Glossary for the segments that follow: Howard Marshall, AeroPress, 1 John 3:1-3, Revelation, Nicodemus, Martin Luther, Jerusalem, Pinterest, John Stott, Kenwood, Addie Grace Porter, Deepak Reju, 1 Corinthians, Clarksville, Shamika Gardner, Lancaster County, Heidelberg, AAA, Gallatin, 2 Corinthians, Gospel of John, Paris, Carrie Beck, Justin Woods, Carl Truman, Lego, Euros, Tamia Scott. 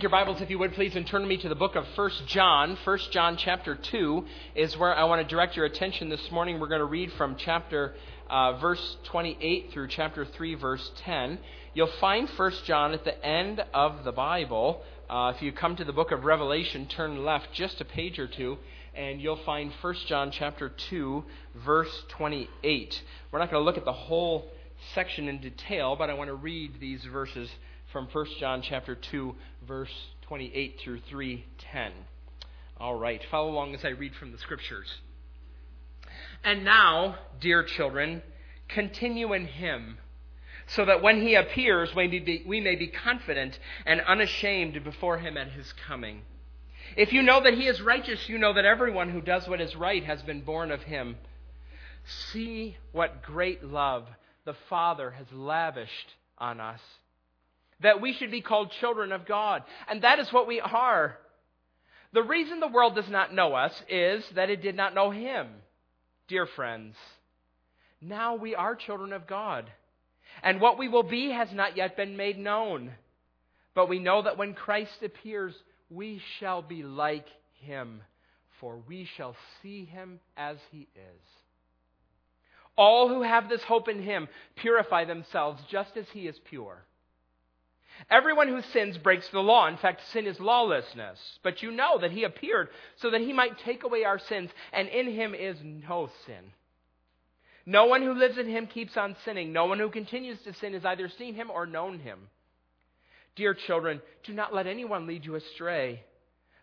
Take your Bibles, if you would, please, and turn me to the book of 1 John. 1 John chapter 2 is where I want to direct your attention this morning. We're going to read from verse 28 through chapter 3, verse 10. You'll find 1 John at the end of the Bible. If you come to the book of Revelation, turn left just a page or two, and you'll find 1 John chapter 2, verse 28. We're not going to look at the whole section in detail, but I want to read these verses from 1 John chapter 2, verse 28 through 3:10. All right, follow along as I read from the Scriptures. And now, dear children, continue in Him, so that when He appears, we may be confident and unashamed before Him at His coming. If you know that He is righteous, you know that everyone who does what is right has been born of Him. See what great love the Father has lavished on us, that we should be called children of God. And that is what we are. The reason the world does not know us is that it did not know Him. Dear friends, now we are children of God, and what we will be has not yet been made known. But we know that when Christ appears, we shall be like Him, for we shall see Him as He is. All who have this hope in Him purify themselves just as He is pure. Everyone who sins breaks the law. In fact, sin is lawlessness. But you know that He appeared so that He might take away our sins, and in Him is no sin. No one who lives in Him keeps on sinning. No one who continues to sin has either seen Him or known Him. Dear children, do not let anyone lead you astray.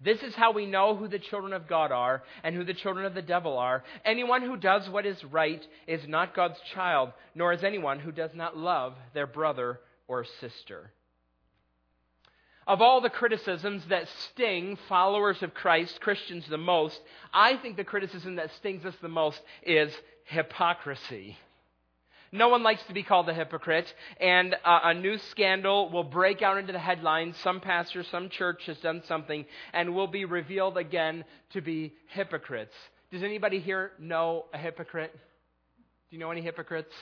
This is how we know who the children of God are and who the children of the devil are. Anyone who does what is right is not God's child, nor is anyone who does not love their brother or sister. Of all the criticisms that sting followers of Christ, Christians, the most, I think the criticism that stings us the most is hypocrisy. No one likes to be called a hypocrite, and a new scandal will break out into the headlines. Some pastor, some church has done something, and will be revealed again to be hypocrites. Does anybody here know a hypocrite? Do you know any hypocrites?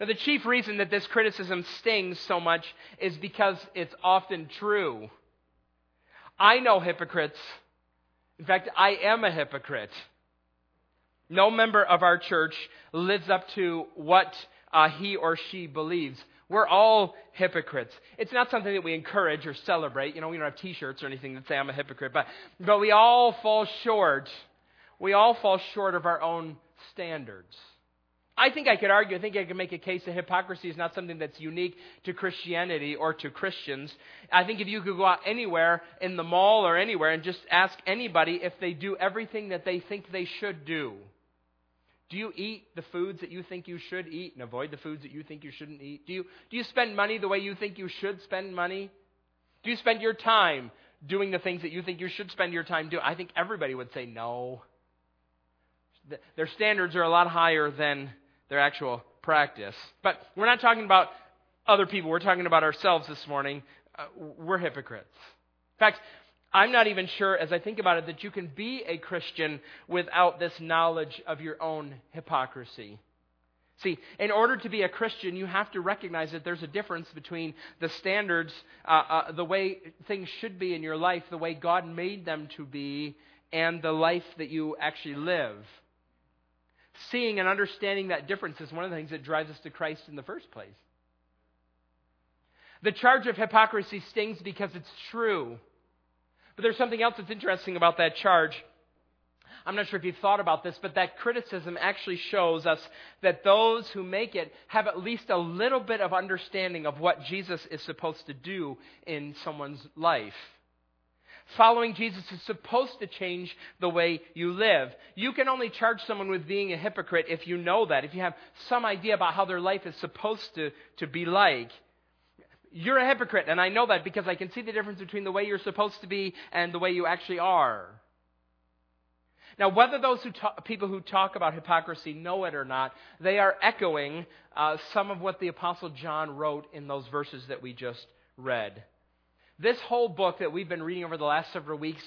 Now, the chief reason that this criticism stings so much is because it's often true. I know hypocrites. In fact, I am a hypocrite. No member of our church lives up to what he or she believes. We're all hypocrites. It's not something that we encourage or celebrate. You know, we don't have T-shirts or anything that say I'm a hypocrite, but we all fall short. We all fall short of our own standards. I think I could make a case that hypocrisy is not something that's unique to Christianity or to Christians. I think if you could go out anywhere, in the mall or anywhere, and just ask anybody if they do everything that they think they should do. Do you eat the foods that you think you should eat and avoid the foods that you think you shouldn't eat? Do you spend money the way you think you should spend money? Do you spend your time doing the things that you think you should spend your time doing? I think everybody would say no. Their standards are a lot higher than their actual practice. But we're not talking about other people. We're talking about ourselves this morning. We're hypocrites. In fact, I'm not even sure, as I think about it, that you can be a Christian without this knowledge of your own hypocrisy. See, in order to be a Christian, you have to recognize that there's a difference between the standards, the way things should be in your life, the way God made them to be, and the life that you actually live. Seeing and understanding that difference is one of the things that drives us to Christ in the first place. The charge of hypocrisy stings because it's true. But there's something else that's interesting about that charge. I'm not sure if you've thought about this, but that criticism actually shows us that those who make it have at least a little bit of understanding of what Jesus is supposed to do in someone's life. Following Jesus is supposed to change the way you live. You can only charge someone with being a hypocrite if you know that, if you have some idea about how their life is supposed to be like. You're a hypocrite, and I know that because I can see the difference between the way you're supposed to be and the way you actually are. Now, whether those people who talk about hypocrisy know it or not, they are echoing some of what the Apostle John wrote in those verses that we just read. This whole book that we've been reading over the last several weeks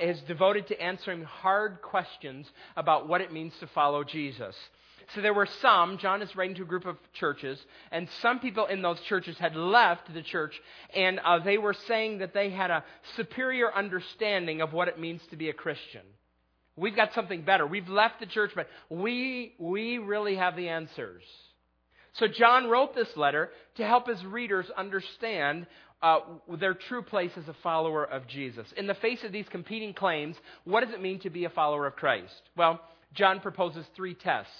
is devoted to answering hard questions about what it means to follow Jesus. So there were some, John is writing to a group of churches, and some people in those churches had left the church, and they were saying that they had a superior understanding of what it means to be a Christian. We've got something better. We've left the church, but we really have the answers. So John wrote this letter to help his readers understand their true place as a follower of Jesus. In the face of these competing claims, what does it mean to be a follower of Christ? Well, John proposes three tests.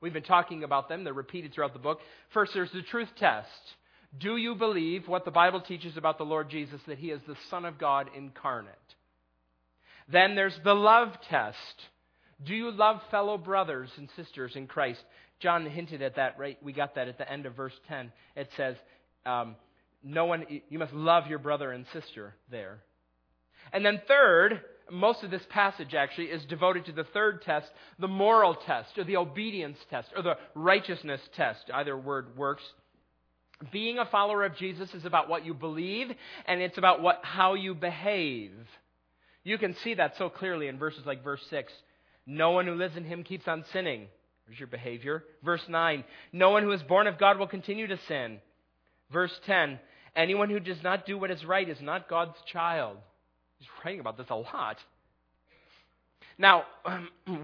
We've been talking about them. They're repeated throughout the book. First, there's the truth test. Do you believe what the Bible teaches about the Lord Jesus, that he is the Son of God incarnate? Then there's the love test. Do you love fellow brothers and sisters in Christ? John hinted at that, right? We got that at the end of verse 10. It says, you must love your brother and sister there. And then third, most of this passage actually is devoted to the third test, the moral test, or the obedience test, or the righteousness test. Either word works. Being a follower of Jesus is about what you believe, and it's about how you behave. You can see that so clearly in verses like verse 6. No one who lives in him keeps on sinning. There's your behavior. Verse 9. No one who is born of God will continue to sin. Verse 10. Anyone who does not do what is right is not God's child. He's writing about this a lot. Now,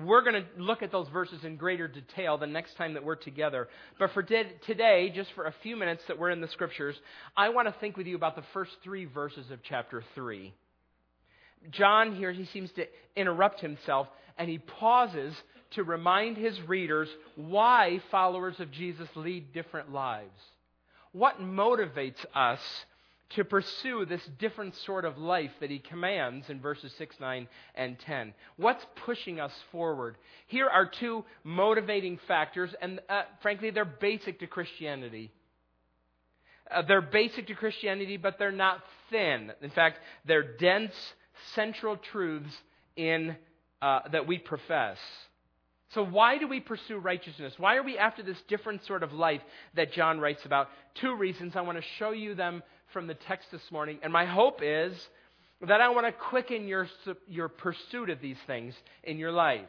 we're going to look at those verses in greater detail the next time that we're together. But for today, just for a few minutes that we're in the Scriptures, I want to think with you about the first three verses of chapter 3. John here, he seems to interrupt himself, and he pauses to remind his readers why followers of Jesus lead different lives. What motivates us to pursue this different sort of life that he commands in verses 6, 9, and 10. What's pushing us forward? Here are two motivating factors, and frankly, they're basic to Christianity. They're basic to Christianity, but they're not thin. In fact, they're dense, central truths in that we profess. So why do we pursue righteousness? Why are we after this different sort of life that John writes about? Two reasons. I want to show you them from the text this morning. And my hope is that I want to quicken your pursuit of these things in your life.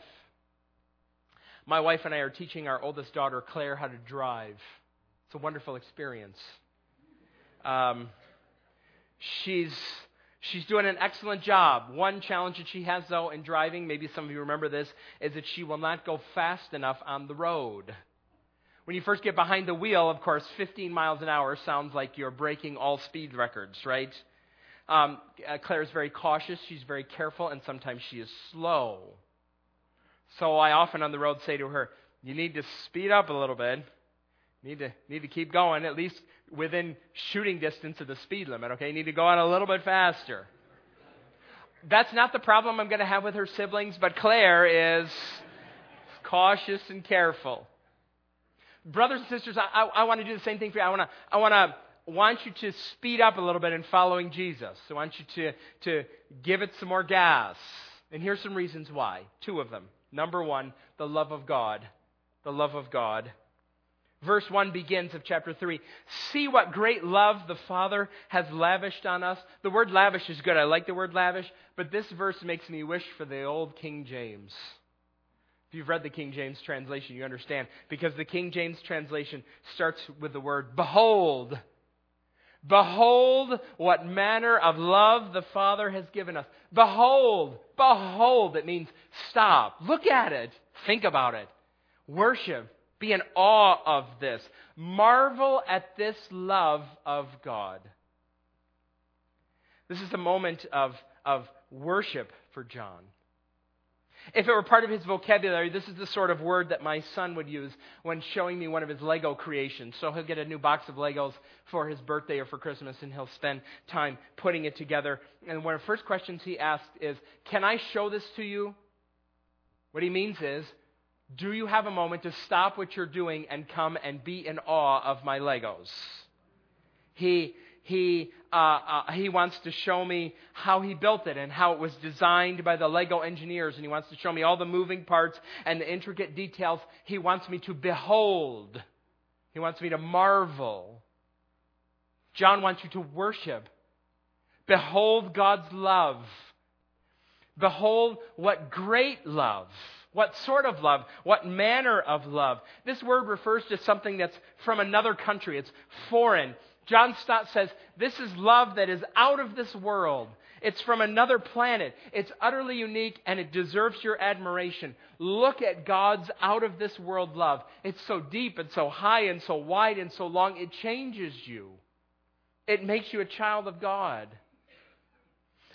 My wife and I are teaching our oldest daughter, Claire, how to drive. It's a wonderful experience. She's doing an excellent job. One challenge that she has, though, in driving, maybe some of you remember this, is that she will not go fast enough on the road. When you first get behind the wheel, of course, 15 miles an hour sounds like you're breaking all speed records, right? Claire is very cautious. She's very careful, and sometimes she is slow. So I often on the road say to her, you need to speed up a little bit. Need to keep going, at least within shooting distance of the speed limit, okay? You need to go on a little bit faster. That's not the problem I'm going to have with her siblings, but Claire is cautious and careful. Brothers and sisters, I want to do the same thing for you. I want you to speed up a little bit in following Jesus. I want you to give it some more gas. And here's some reasons why. Two of them. Number one, the love of God. The love of God. Verse 1 begins of chapter 3. See what great love the Father has lavished on us. The word lavish is good. I like the word lavish. But this verse makes me wish for the old King James. If you've read the King James translation, you understand. Because the King James translation starts with the word behold. Behold what manner of love the Father has given us. Behold. Behold. It means stop. Look at it. Think about it. Worship. Be in awe of this. Marvel at this love of God. This is a moment of worship for John. If it were part of his vocabulary, this is the sort of word that my son would use when showing me one of his Lego creations. So he'll get a new box of Legos for his birthday or for Christmas, and he'll spend time putting it together. And one of the first questions he asks is, can I show this to you? What he means is, do you have a moment to stop what you're doing and come and be in awe of my Legos? He He wants to show me how he built it and how it was designed by the Lego engineers. And he wants to show me all the moving parts and the intricate details. He wants me to behold. He wants me to marvel. John wants you to worship. Behold God's love. Behold what great love. What sort of love? What manner of love? This word refers to something that's from another country. It's foreign. John Stott says, this is love that is out of this world. It's from another planet. It's utterly unique and it deserves your admiration. Look at God's out of this world love. It's so deep and so high and so wide and so long, it changes you. It makes you a child of God.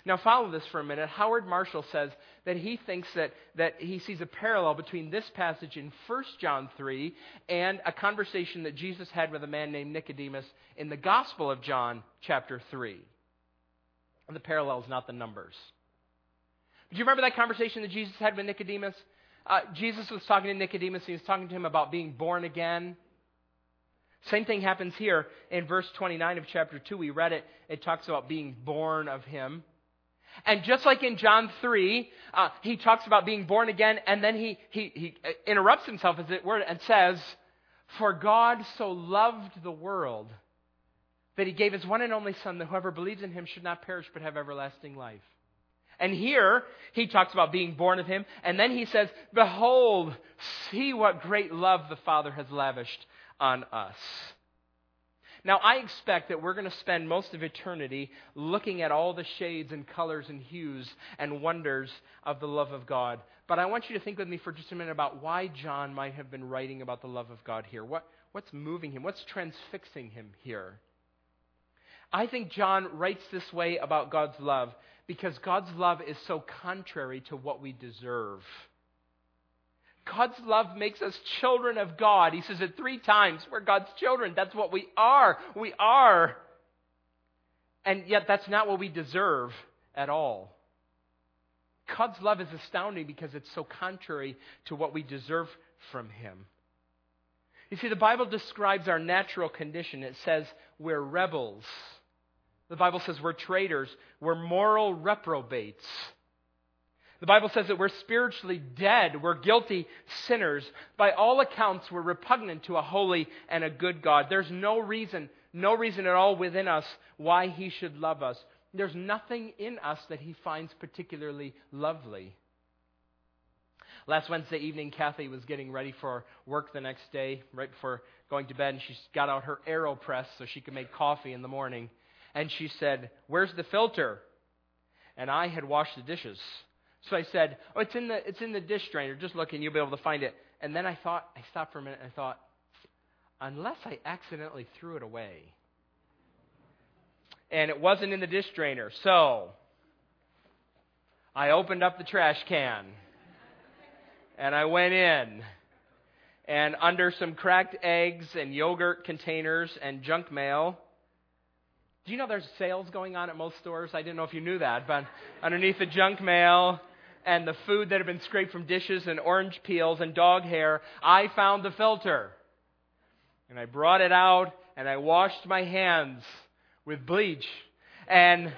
Now follow this for a minute. Howard Marshall says that he thinks that he sees a parallel between this passage in 1 John 3 and a conversation that Jesus had with a man named Nicodemus in the Gospel of John chapter 3. And the parallel is not the numbers. Do you remember that conversation that Jesus had with Nicodemus? Jesus was talking to Nicodemus and he was talking to him about being born again. Same thing happens here in verse 29 of chapter 2. We read it. It talks about being born of him. And just like in John 3, he talks about being born again, and then he interrupts himself, as it were, and says, "For God so loved the world that he gave his one and only Son, that whoever believes in him should not perish but have everlasting life." And here, he talks about being born of him, and then he says, "Behold, see what great love the Father has lavished on us." Now, I expect that we're going to spend most of eternity looking at all the shades and colors and hues and wonders of the love of God. But I want you to think with me for just a minute about why John might have been writing about the love of God here. What's moving him? What's transfixing him here? I think John writes this way about God's love because God's love is so contrary to what we deserve. God's love makes us children of God. He says it 3 times. We're God's children. That's what we are. We are. And yet that's not what we deserve at all. God's love is astounding because it's so contrary to what we deserve from him. You see, the Bible describes our natural condition. It says we're rebels. The Bible says we're traitors. We're moral reprobates. The Bible says that we're spiritually dead. We're guilty sinners. By all accounts, we're repugnant to a holy and a good God. There's no reason at all within us why he should love us. There's nothing in us that he finds particularly lovely. Last Wednesday evening, Kathy was getting ready for work the next day, right before going to bed, and she got out her AeroPress so she could make coffee in the morning. And she said, "Where's the filter?" And I had washed the dishes. So I said, "Oh, it's in the dish drainer. Just look and you'll be able to find it." And then I stopped for a minute and I thought, unless I accidentally threw it away. And it wasn't in the dish drainer. So I opened up the trash can and I went in. And under some cracked eggs and yogurt containers and junk mail. Do you know there's sales going on at most stores? I didn't know if you knew that, but underneath the junk mail and the food that had been scraped from dishes and orange peels and dog hair, I found the filter. And I brought it out, and I washed my hands with bleach. And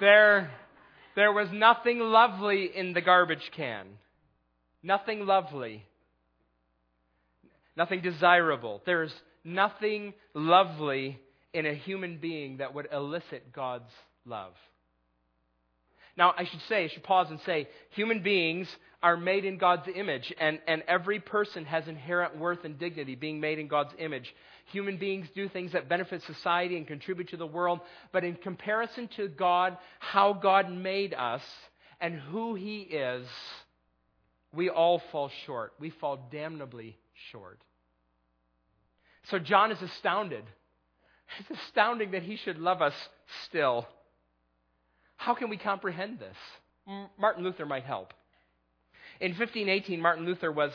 there was nothing lovely in the garbage can. Nothing lovely. Nothing desirable. There's nothing lovely in a human being that would elicit God's love. Now, I should pause and say, human beings are made in God's image, and every person has inherent worth and dignity being made in God's image. Human beings do things that benefit society and contribute to the world, but in comparison to God, how God made us, and who he is, we all fall short. We fall damnably short. So John is astounded. It's astounding that he should love us still. How can we comprehend this? Martin Luther might help. In 1518, Martin Luther was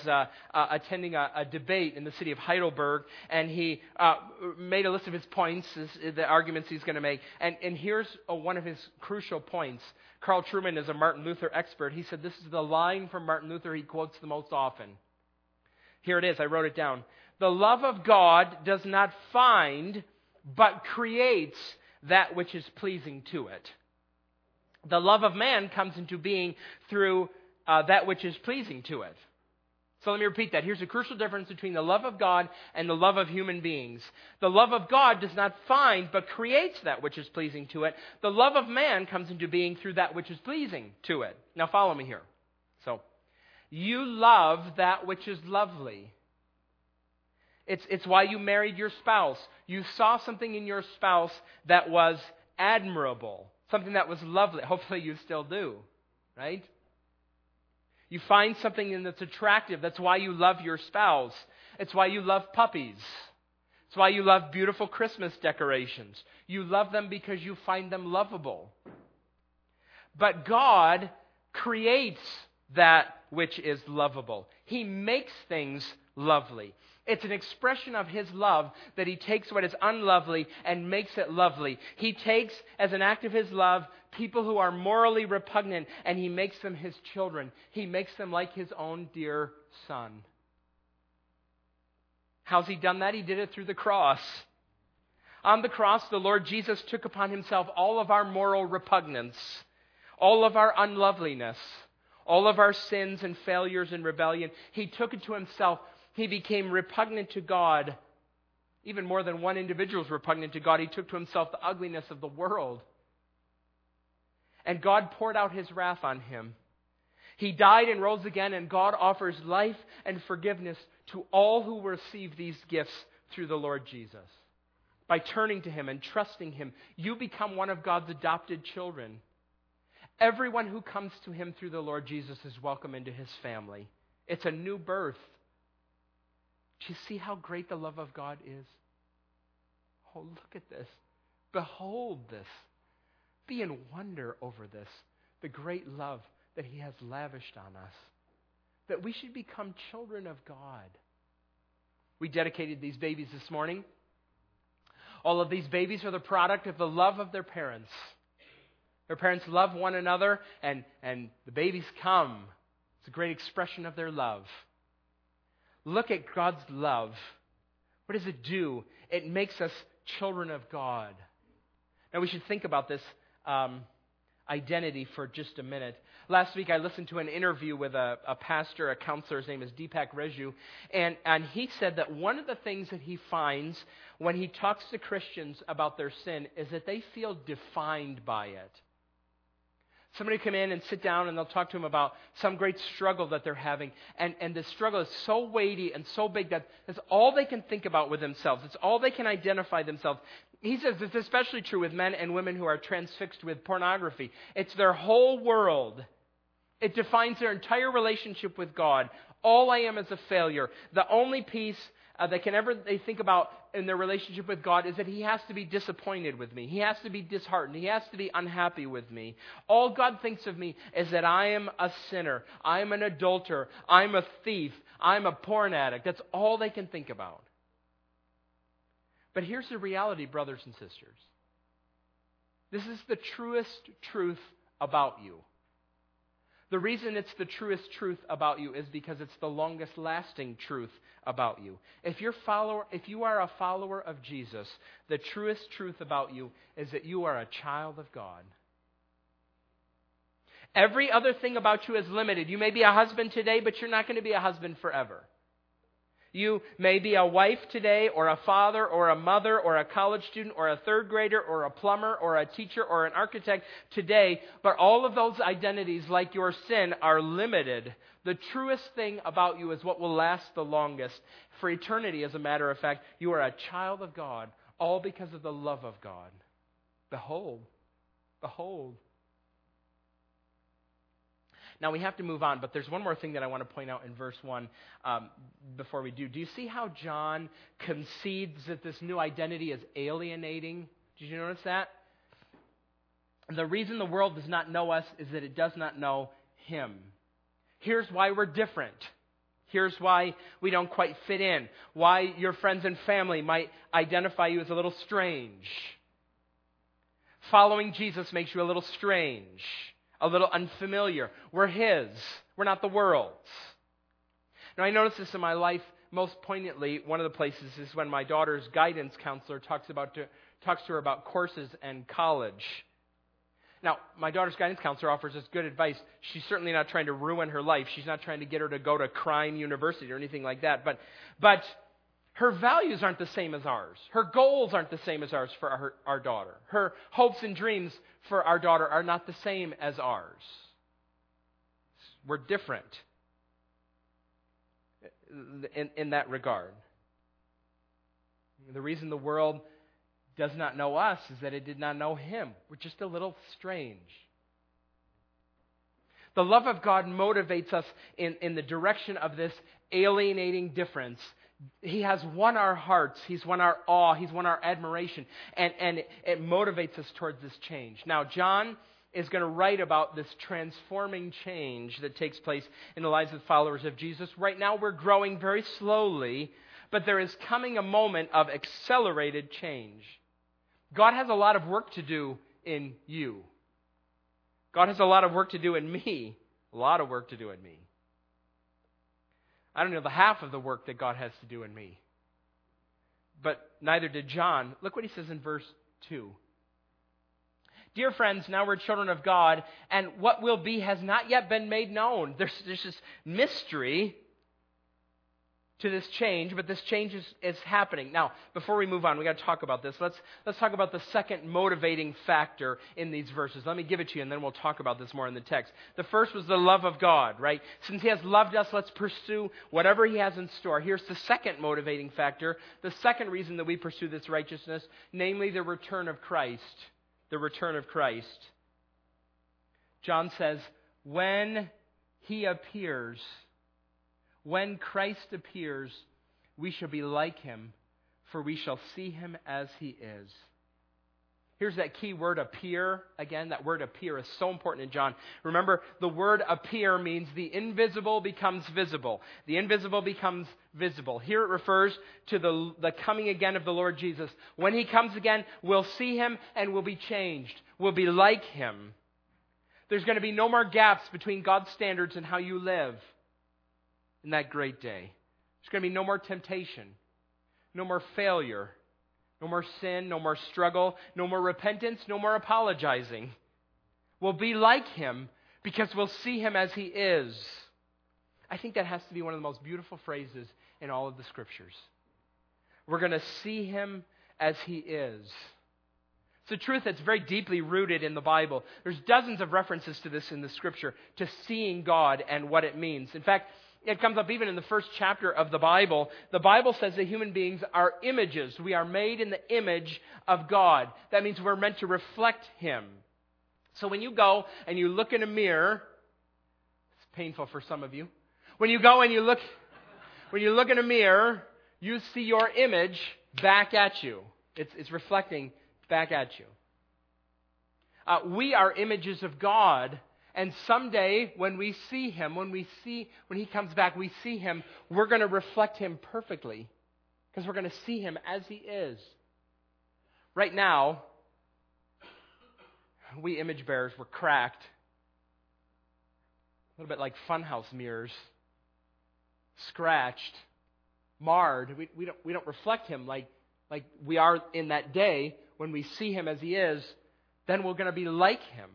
attending a debate in the city of Heidelberg, and he made a list of his points, the arguments he's going to make. And here's one of his crucial points. Carl Truman is a Martin Luther expert. He said this is the line from Martin Luther he quotes the most often. Here it is. I wrote it down. "The love of God does not find, but creates that which is pleasing to it. The love of man comes into being through that which is pleasing to it. So let me repeat that. Here's a crucial difference between the love of God and the love of human beings. The love of God does not find but creates that which is pleasing to it. The love of man comes into being through that which is pleasing to it. Now follow me here. So, you love that which is lovely. It's why you married your spouse. You saw something in your spouse that was admirable, something that was lovely. Hopefully you still do, right? You find something that's attractive. That's why you love your spouse. It's why you love puppies. It's why you love beautiful Christmas decorations. You love them because you find them lovable. But God creates that which is lovable. He makes things lovely. It's an expression of His love that He takes what is unlovely and makes it lovely. He takes, as an act of His love, people who are morally repugnant, and He makes them His children. He makes them like His own dear Son. How's He done that? He did it through the cross. On the cross, the Lord Jesus took upon Himself all of our moral repugnance, all of our unloveliness, all of our sins and failures and rebellion. He took it to Himself. He became repugnant to God. Even more than one individual is repugnant to God. He took to Himself the ugliness of the world. And God poured out His wrath on Him. He died and rose again, and God offers life and forgiveness to all who receive these gifts through the Lord Jesus. By turning to Him and trusting Him, you become one of God's adopted children. Everyone who comes to Him through the Lord Jesus is welcome into His family. It's a new birth. Do you see how great the love of God is? Oh, look at this. Behold this. Be in wonder over this, the great love that He has lavished on us, that we should become children of God. We dedicated these babies this morning. All of these babies are the product of the love of their parents. Their parents love one another, and the babies come. It's a great expression of their love. Look at God's love. What does it do? It makes us children of God. Now we should think about this identity for just a minute. Last week I listened to an interview with a pastor, a counselor. His name is Deepak Reju. And he said that one of the things that he finds when he talks to Christians about their sin is that they feel defined by it. Somebody come in and sit down and they'll talk to him about some great struggle that they're having. And the struggle is so weighty and so big that that's all they can think about with themselves. It's all they can identify themselves. He says it's especially true with men and women who are transfixed with pornography. It's their whole world. It defines their entire relationship with God. All I am is a failure. The only peace they think about in their relationship with God is that He has to be disappointed with me. He has to be disheartened. He has to be unhappy with me. All God thinks of me is that I am a sinner. I am an adulterer. I'm a thief. I'm a porn addict. That's all they can think about. But here's the reality, brothers and sisters. This is the truest truth about you. The reason it's the truest truth about you is because it's the longest lasting truth about you. If you are a follower of Jesus, the truest truth about you is that you are a child of God. Every other thing about you is limited. You may be a husband today, but you're not going to be a husband forever. You may be a wife today, or a father, or a mother, or a college student, or a third grader, or a plumber, or a teacher, or an architect today, but all of those identities, like your sin, are limited. The truest thing about you is what will last the longest. For eternity, as a matter of fact, you are a child of God, all because of the love of God. Behold, behold. Now, we have to move on, but there's one more thing that I want to point out in verse 1 before we do. Do you see how John concedes that this new identity is alienating? Did you notice that? The reason the world does not know us is that it does not know Him. Here's why we're different. Here's why we don't quite fit in. Why your friends and family might identify you as a little strange. Following Jesus makes you a little strange. A little unfamiliar. We're His. We're not the world's. Now, I noticed this in my life most poignantly, one of the places is when my daughter's guidance counselor talks to her about courses and college. Now, my daughter's guidance counselor offers us good advice. She's certainly not trying to ruin her life. She's not trying to get her to go to crime university or anything like that. But her values aren't the same as ours. Her goals aren't the same as ours for our daughter. Her hopes and dreams for our daughter are not the same as ours. We're different in that regard. The reason the world does not know us is that it did not know him. We're just a little strange. The love of God motivates us in the direction of this alienating difference. He has won our hearts. He's won our awe. He's won our admiration. And it motivates us towards this change. Now, John is going to write about this transforming change that takes place in the lives of followers of Jesus. Right now, we're growing very slowly, but there is coming a moment of accelerated change. God has a lot of work to do in you. God has a lot of work to do in me. A lot of work to do in me. I don't know the half of the work that God has to do in me. But neither did John. Look what he says in verse 2. Dear friends, now we're children of God, and what will be has not yet been made known. There's this mystery to this change, but this change is happening. Now, before we move on, we've got to talk about this. Let's talk about the second motivating factor in these verses. Let me give it to you, and then we'll talk about this more in the text. The first was the love of God, right? Since he has loved us, let's pursue whatever he has in store. Here's the second motivating factor, the second reason that we pursue this righteousness, namely the return of Christ. The return of Christ. John says, when he appears... When Christ appears, we shall be like him, for we shall see him as he is. Here's that key word, appear. Again, that word appear is so important in John. Remember, the word appear means the invisible becomes visible. The invisible becomes visible. Here it refers to the coming again of the Lord Jesus. When he comes again, we'll see him and we'll be changed. We'll be like him. There's going to be no more gaps between God's standards and how you live. In that great day, there's going to be no more temptation, no more failure, no more sin, no more struggle, no more repentance, no more apologizing. We'll be like him because we'll see him as he is. I think that has to be one of the most beautiful phrases in all of the scriptures. We're going to see him as he is. It's a truth that's very deeply rooted in the Bible. There's dozens of references to this in the scripture, to seeing God and what it means. In fact, it comes up even in the first chapter of the Bible. The Bible says that human beings are images. We are made in the image of God. That means we're meant to reflect him. So when you go and you look in a mirror, it's painful for some of you. When you look in a mirror, you see your image back at you. It's reflecting back at you. We are images of God. And someday, when we see him, when he comes back, we see him, we're going to reflect him perfectly because we're going to see him as he is. Right now, we image bearers, we're cracked. A little bit like funhouse mirrors. Scratched. Marred. We don't reflect him like we are in that day. When we see him as he is, then we're going to be like him.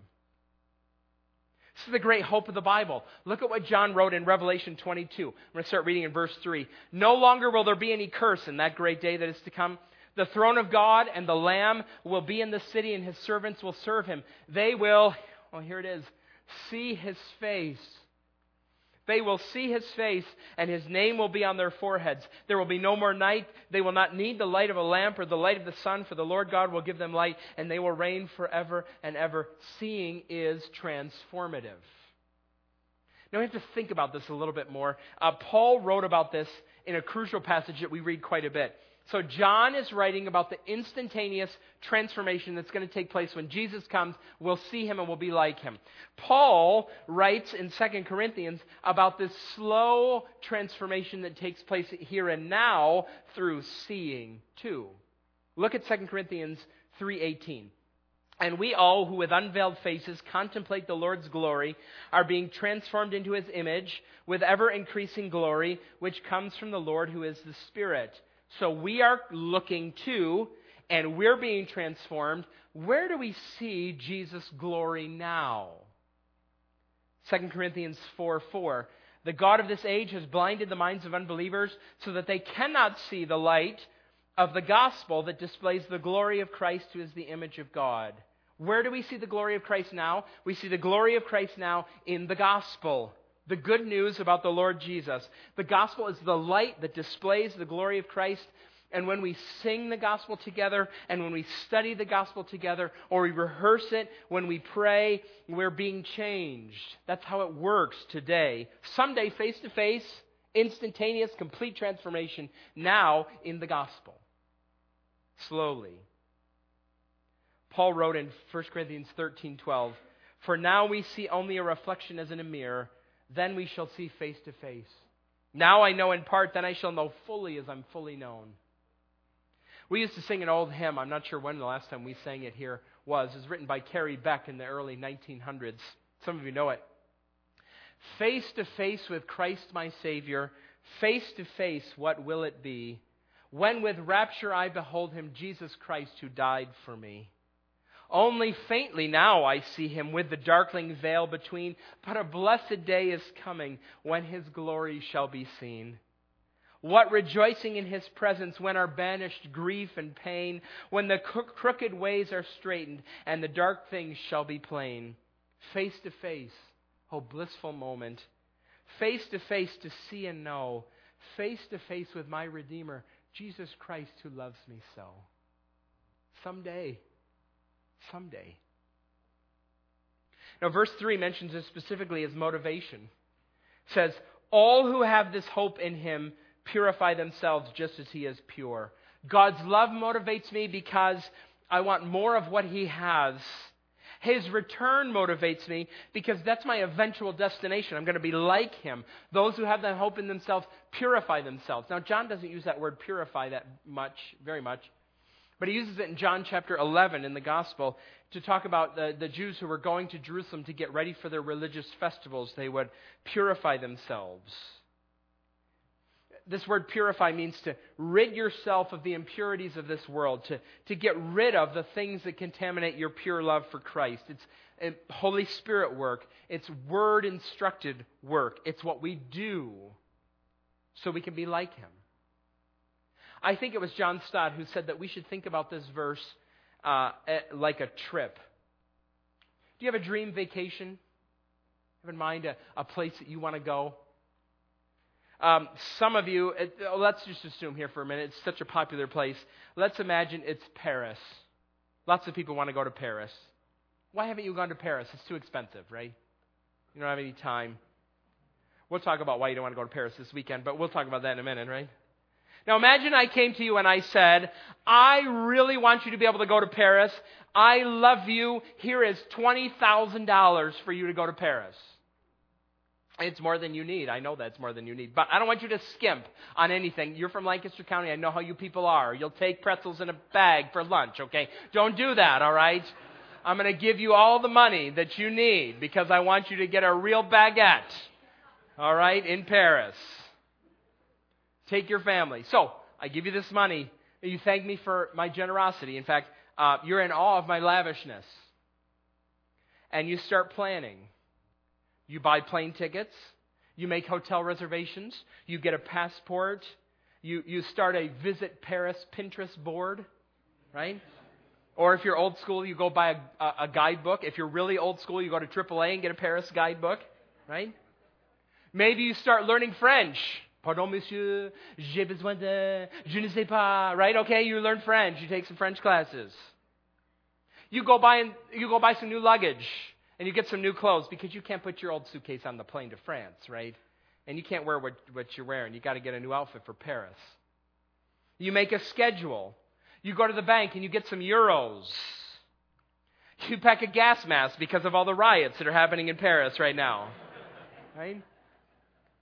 This is the great hope of the Bible. Look at what John wrote in Revelation 22. I'm going to start reading in verse 3. No longer will there be any curse in that great day that is to come. The throne of God and the Lamb will be in the city, and his servants will serve him. They will, well, here it is, see his face. They will see his face, and his name will be on their foreheads. There will be no more night. They will not need the light of a lamp or the light of the sun, for the Lord God will give them light, and they will reign forever and ever. Seeing is transformative. Now we have to think about this a little bit more. Paul wrote about this in a crucial passage that we read quite a bit. So John is writing about the instantaneous transformation that's going to take place when Jesus comes. We'll see him and we'll be like him. Paul writes in 2 Corinthians about this slow transformation that takes place here and now through seeing too. Look at 2 Corinthians 3:18. And we all, who with unveiled faces contemplate the Lord's glory, are being transformed into his image with ever-increasing glory, which comes from the Lord who is the Spirit. So we are looking to, and we're being transformed. Where do we see Jesus' glory now? 2 Corinthians 4:4. The God of this age has blinded the minds of unbelievers so that they cannot see the light of the gospel that displays the glory of Christ, who is the image of God. Where do we see the glory of Christ now? We see the glory of Christ now in the gospel, the good news about the Lord Jesus. The gospel is the light that displays the glory of Christ. And when we sing the gospel together, and when we study the gospel together, or we rehearse it, when we pray, we're being changed. That's how it works today. Someday, face-to-face, instantaneous, complete transformation. Now, in the gospel. Slowly. Paul wrote in 1 Corinthians 13:12, "For now we see only a reflection as in a mirror, then we shall see face to face. Now I know in part, then I shall know fully as I'm fully known." We used to sing an old hymn. I'm not sure when the last time we sang it here was. It was written by Carrie Beck in the early 1900s. Some of you know it. "Face to face with Christ my Savior, face to face, what will it be? When with rapture I behold him, Jesus Christ who died for me. Only faintly now I see him with the darkling veil between, but a blessed day is coming when his glory shall be seen. What rejoicing in his presence when are banished grief and pain, when the crooked ways are straightened and the dark things shall be plain. Face to face, oh blissful moment. Face to face to see and know. Face to face with my Redeemer, Jesus Christ who loves me so." Someday. Now, verse 3 mentions this specifically as motivation. It says, "All who have this hope in him purify themselves just as he is pure." God's love motivates me because I want more of what he has. His return motivates me because that's my eventual destination. I'm going to be like him. Those who have that hope in themselves purify themselves. Now, John doesn't use that word purify that much, very much. But he uses it in John chapter 11 in the gospel to talk about the Jews who were going to Jerusalem to get ready for their religious festivals. They would purify themselves. This word purify means to rid yourself of the impurities of this world, to get rid of the things that contaminate your pure love for Christ. It's Holy Spirit work. It's word-instructed work. It's what we do so we can be like him. I think it was John Stott who said that we should think about this verse like a trip. Do you have a dream vacation? Have in mind a place that you want to go? Some of you, let's just assume here for a minute, it's such a popular place. Let's imagine it's Paris. Lots of people want to go to Paris. Why haven't you gone to Paris? It's too expensive, right? You don't have any time. We'll talk about why you don't want to go to Paris this weekend, but we'll talk about that in a minute, right? Now imagine I came to you and I said, "I really want you to be able to go to Paris. I love you. Here is $20,000 for you to go to Paris." It's more than you need. I know that's more than you need. But I don't want you to skimp on anything. You're from Lancaster County. I know how you people are. You'll take pretzels in a bag for lunch, okay? Don't do that, all right? I'm going to give you all the money that you need because I want you to get a real baguette, all right, in Paris. Take your family. So I give you this money. You thank me for my generosity. In fact, you're in awe of my lavishness. And you start planning. You buy plane tickets. You make hotel reservations. You get a passport. You start a Visit Paris Pinterest board, right? Or if you're old school, you go buy a guidebook. If you're really old school, you go to AAA and get a Paris guidebook, right? Maybe you start learning French. Pardon, monsieur, j'ai besoin de, je ne sais pas, right? Okay, you learn French. You take some French classes. You go buy some new luggage, and you get some new clothes because you can't put your old suitcase on the plane to France, right? And you can't wear what you're wearing. You got to get a new outfit for Paris. You make a schedule. You go to the bank and you get some Euros. You pack a gas mask because of all the riots that are happening in Paris right now, right?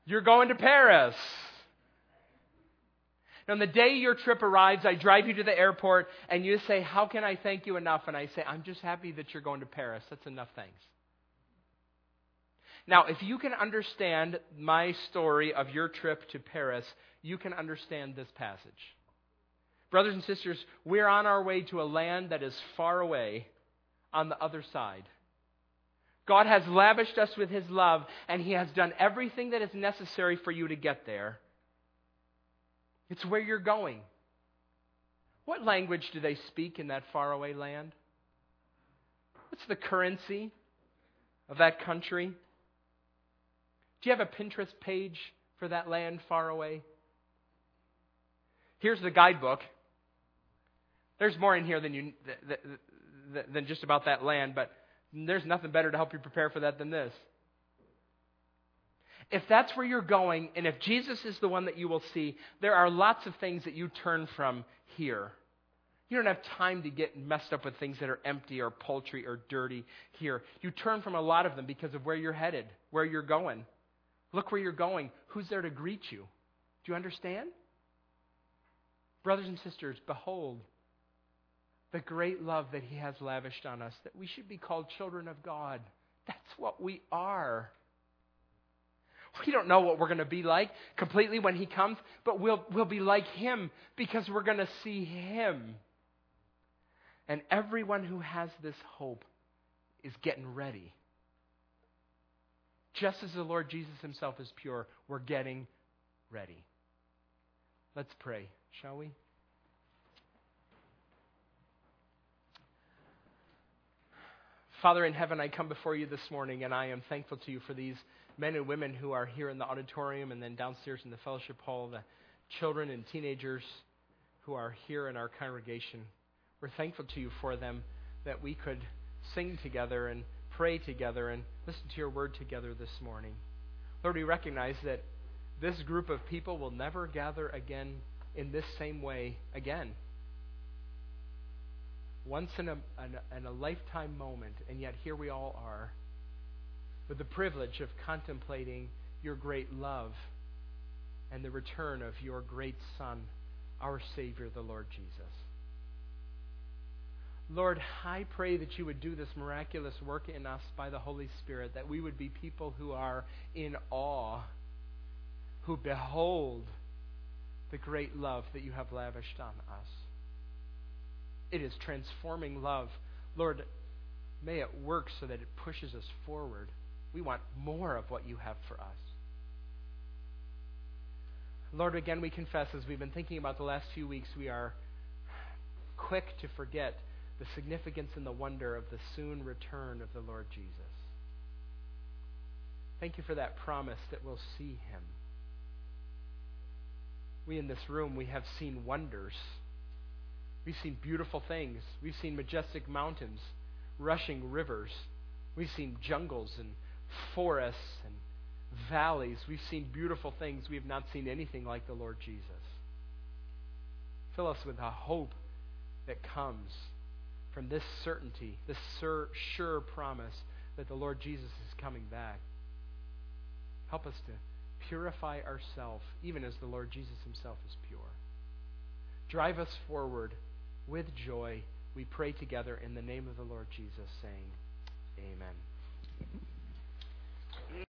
You're going to Paris. Now, on the day your trip arrives, I drive you to the airport, and you say, how can I thank you enough? And I say, I'm just happy that you're going to Paris. That's enough thanks. Now, if you can understand my story of your trip to Paris, you can understand this passage. Brothers and sisters, we're on our way to a land that is far away on the other side. God has lavished us with his love, and he has done everything that is necessary for you to get there. It's where you're going. What language do they speak in that faraway land? What's the currency of that country? Do you have a Pinterest page for that land far away? Here's the guidebook. There's more in here than just about that land, but there's nothing better to help you prepare for that than this. If that's where you're going, and if Jesus is the one that you will see, there are lots of things that you turn from here. You don't have time to get messed up with things that are empty or paltry or dirty here. You turn from a lot of them because of where you're headed, where you're going. Look where you're going. Who's there to greet you? Do you understand? Brothers and sisters, behold the great love that he has lavished on us, that we should be called children of God. That's what we are. We don't know what we're going to be like completely when he comes, but we'll be like him because we're going to see him. And everyone who has this hope is getting ready. Just as the Lord Jesus himself is pure, we're getting ready. Let's pray, shall we? Father in heaven, I come before you this morning, and I am thankful to you for these men and women who are here in the auditorium and then downstairs in the fellowship hall, the children and teenagers who are here in our congregation. We're thankful to you for them, that we could sing together and pray together and listen to your word together this morning. Lord, we recognize that this group of people will never gather again in this same way again. Once in a lifetime moment, and yet here we all are, with the privilege of contemplating your great love and the return of your great Son, our Savior, the Lord Jesus. Lord, I pray that you would do this miraculous work in us by the Holy Spirit, that we would be people who are in awe, who behold the great love that you have lavished on us. It is transforming love. Lord, may it work so that it pushes us forward. We want more of what you have for us. Lord, again, we confess, as we've been thinking about the last few weeks, we are quick to forget the significance and the wonder of the soon return of the Lord Jesus. Thank you for that promise that we'll see him. We in this room, we have seen wonders. We've seen beautiful things. We've seen majestic mountains, rushing rivers. We've seen jungles and forests and valleys. We've seen beautiful things. We have not seen anything like the Lord Jesus. Fill us with a hope that comes from this certainty, this sure promise that the Lord Jesus is coming back. Help us to purify ourselves, even as the Lord Jesus himself is pure. Drive us forward with joy. We pray together in the name of the Lord Jesus, saying, Amen.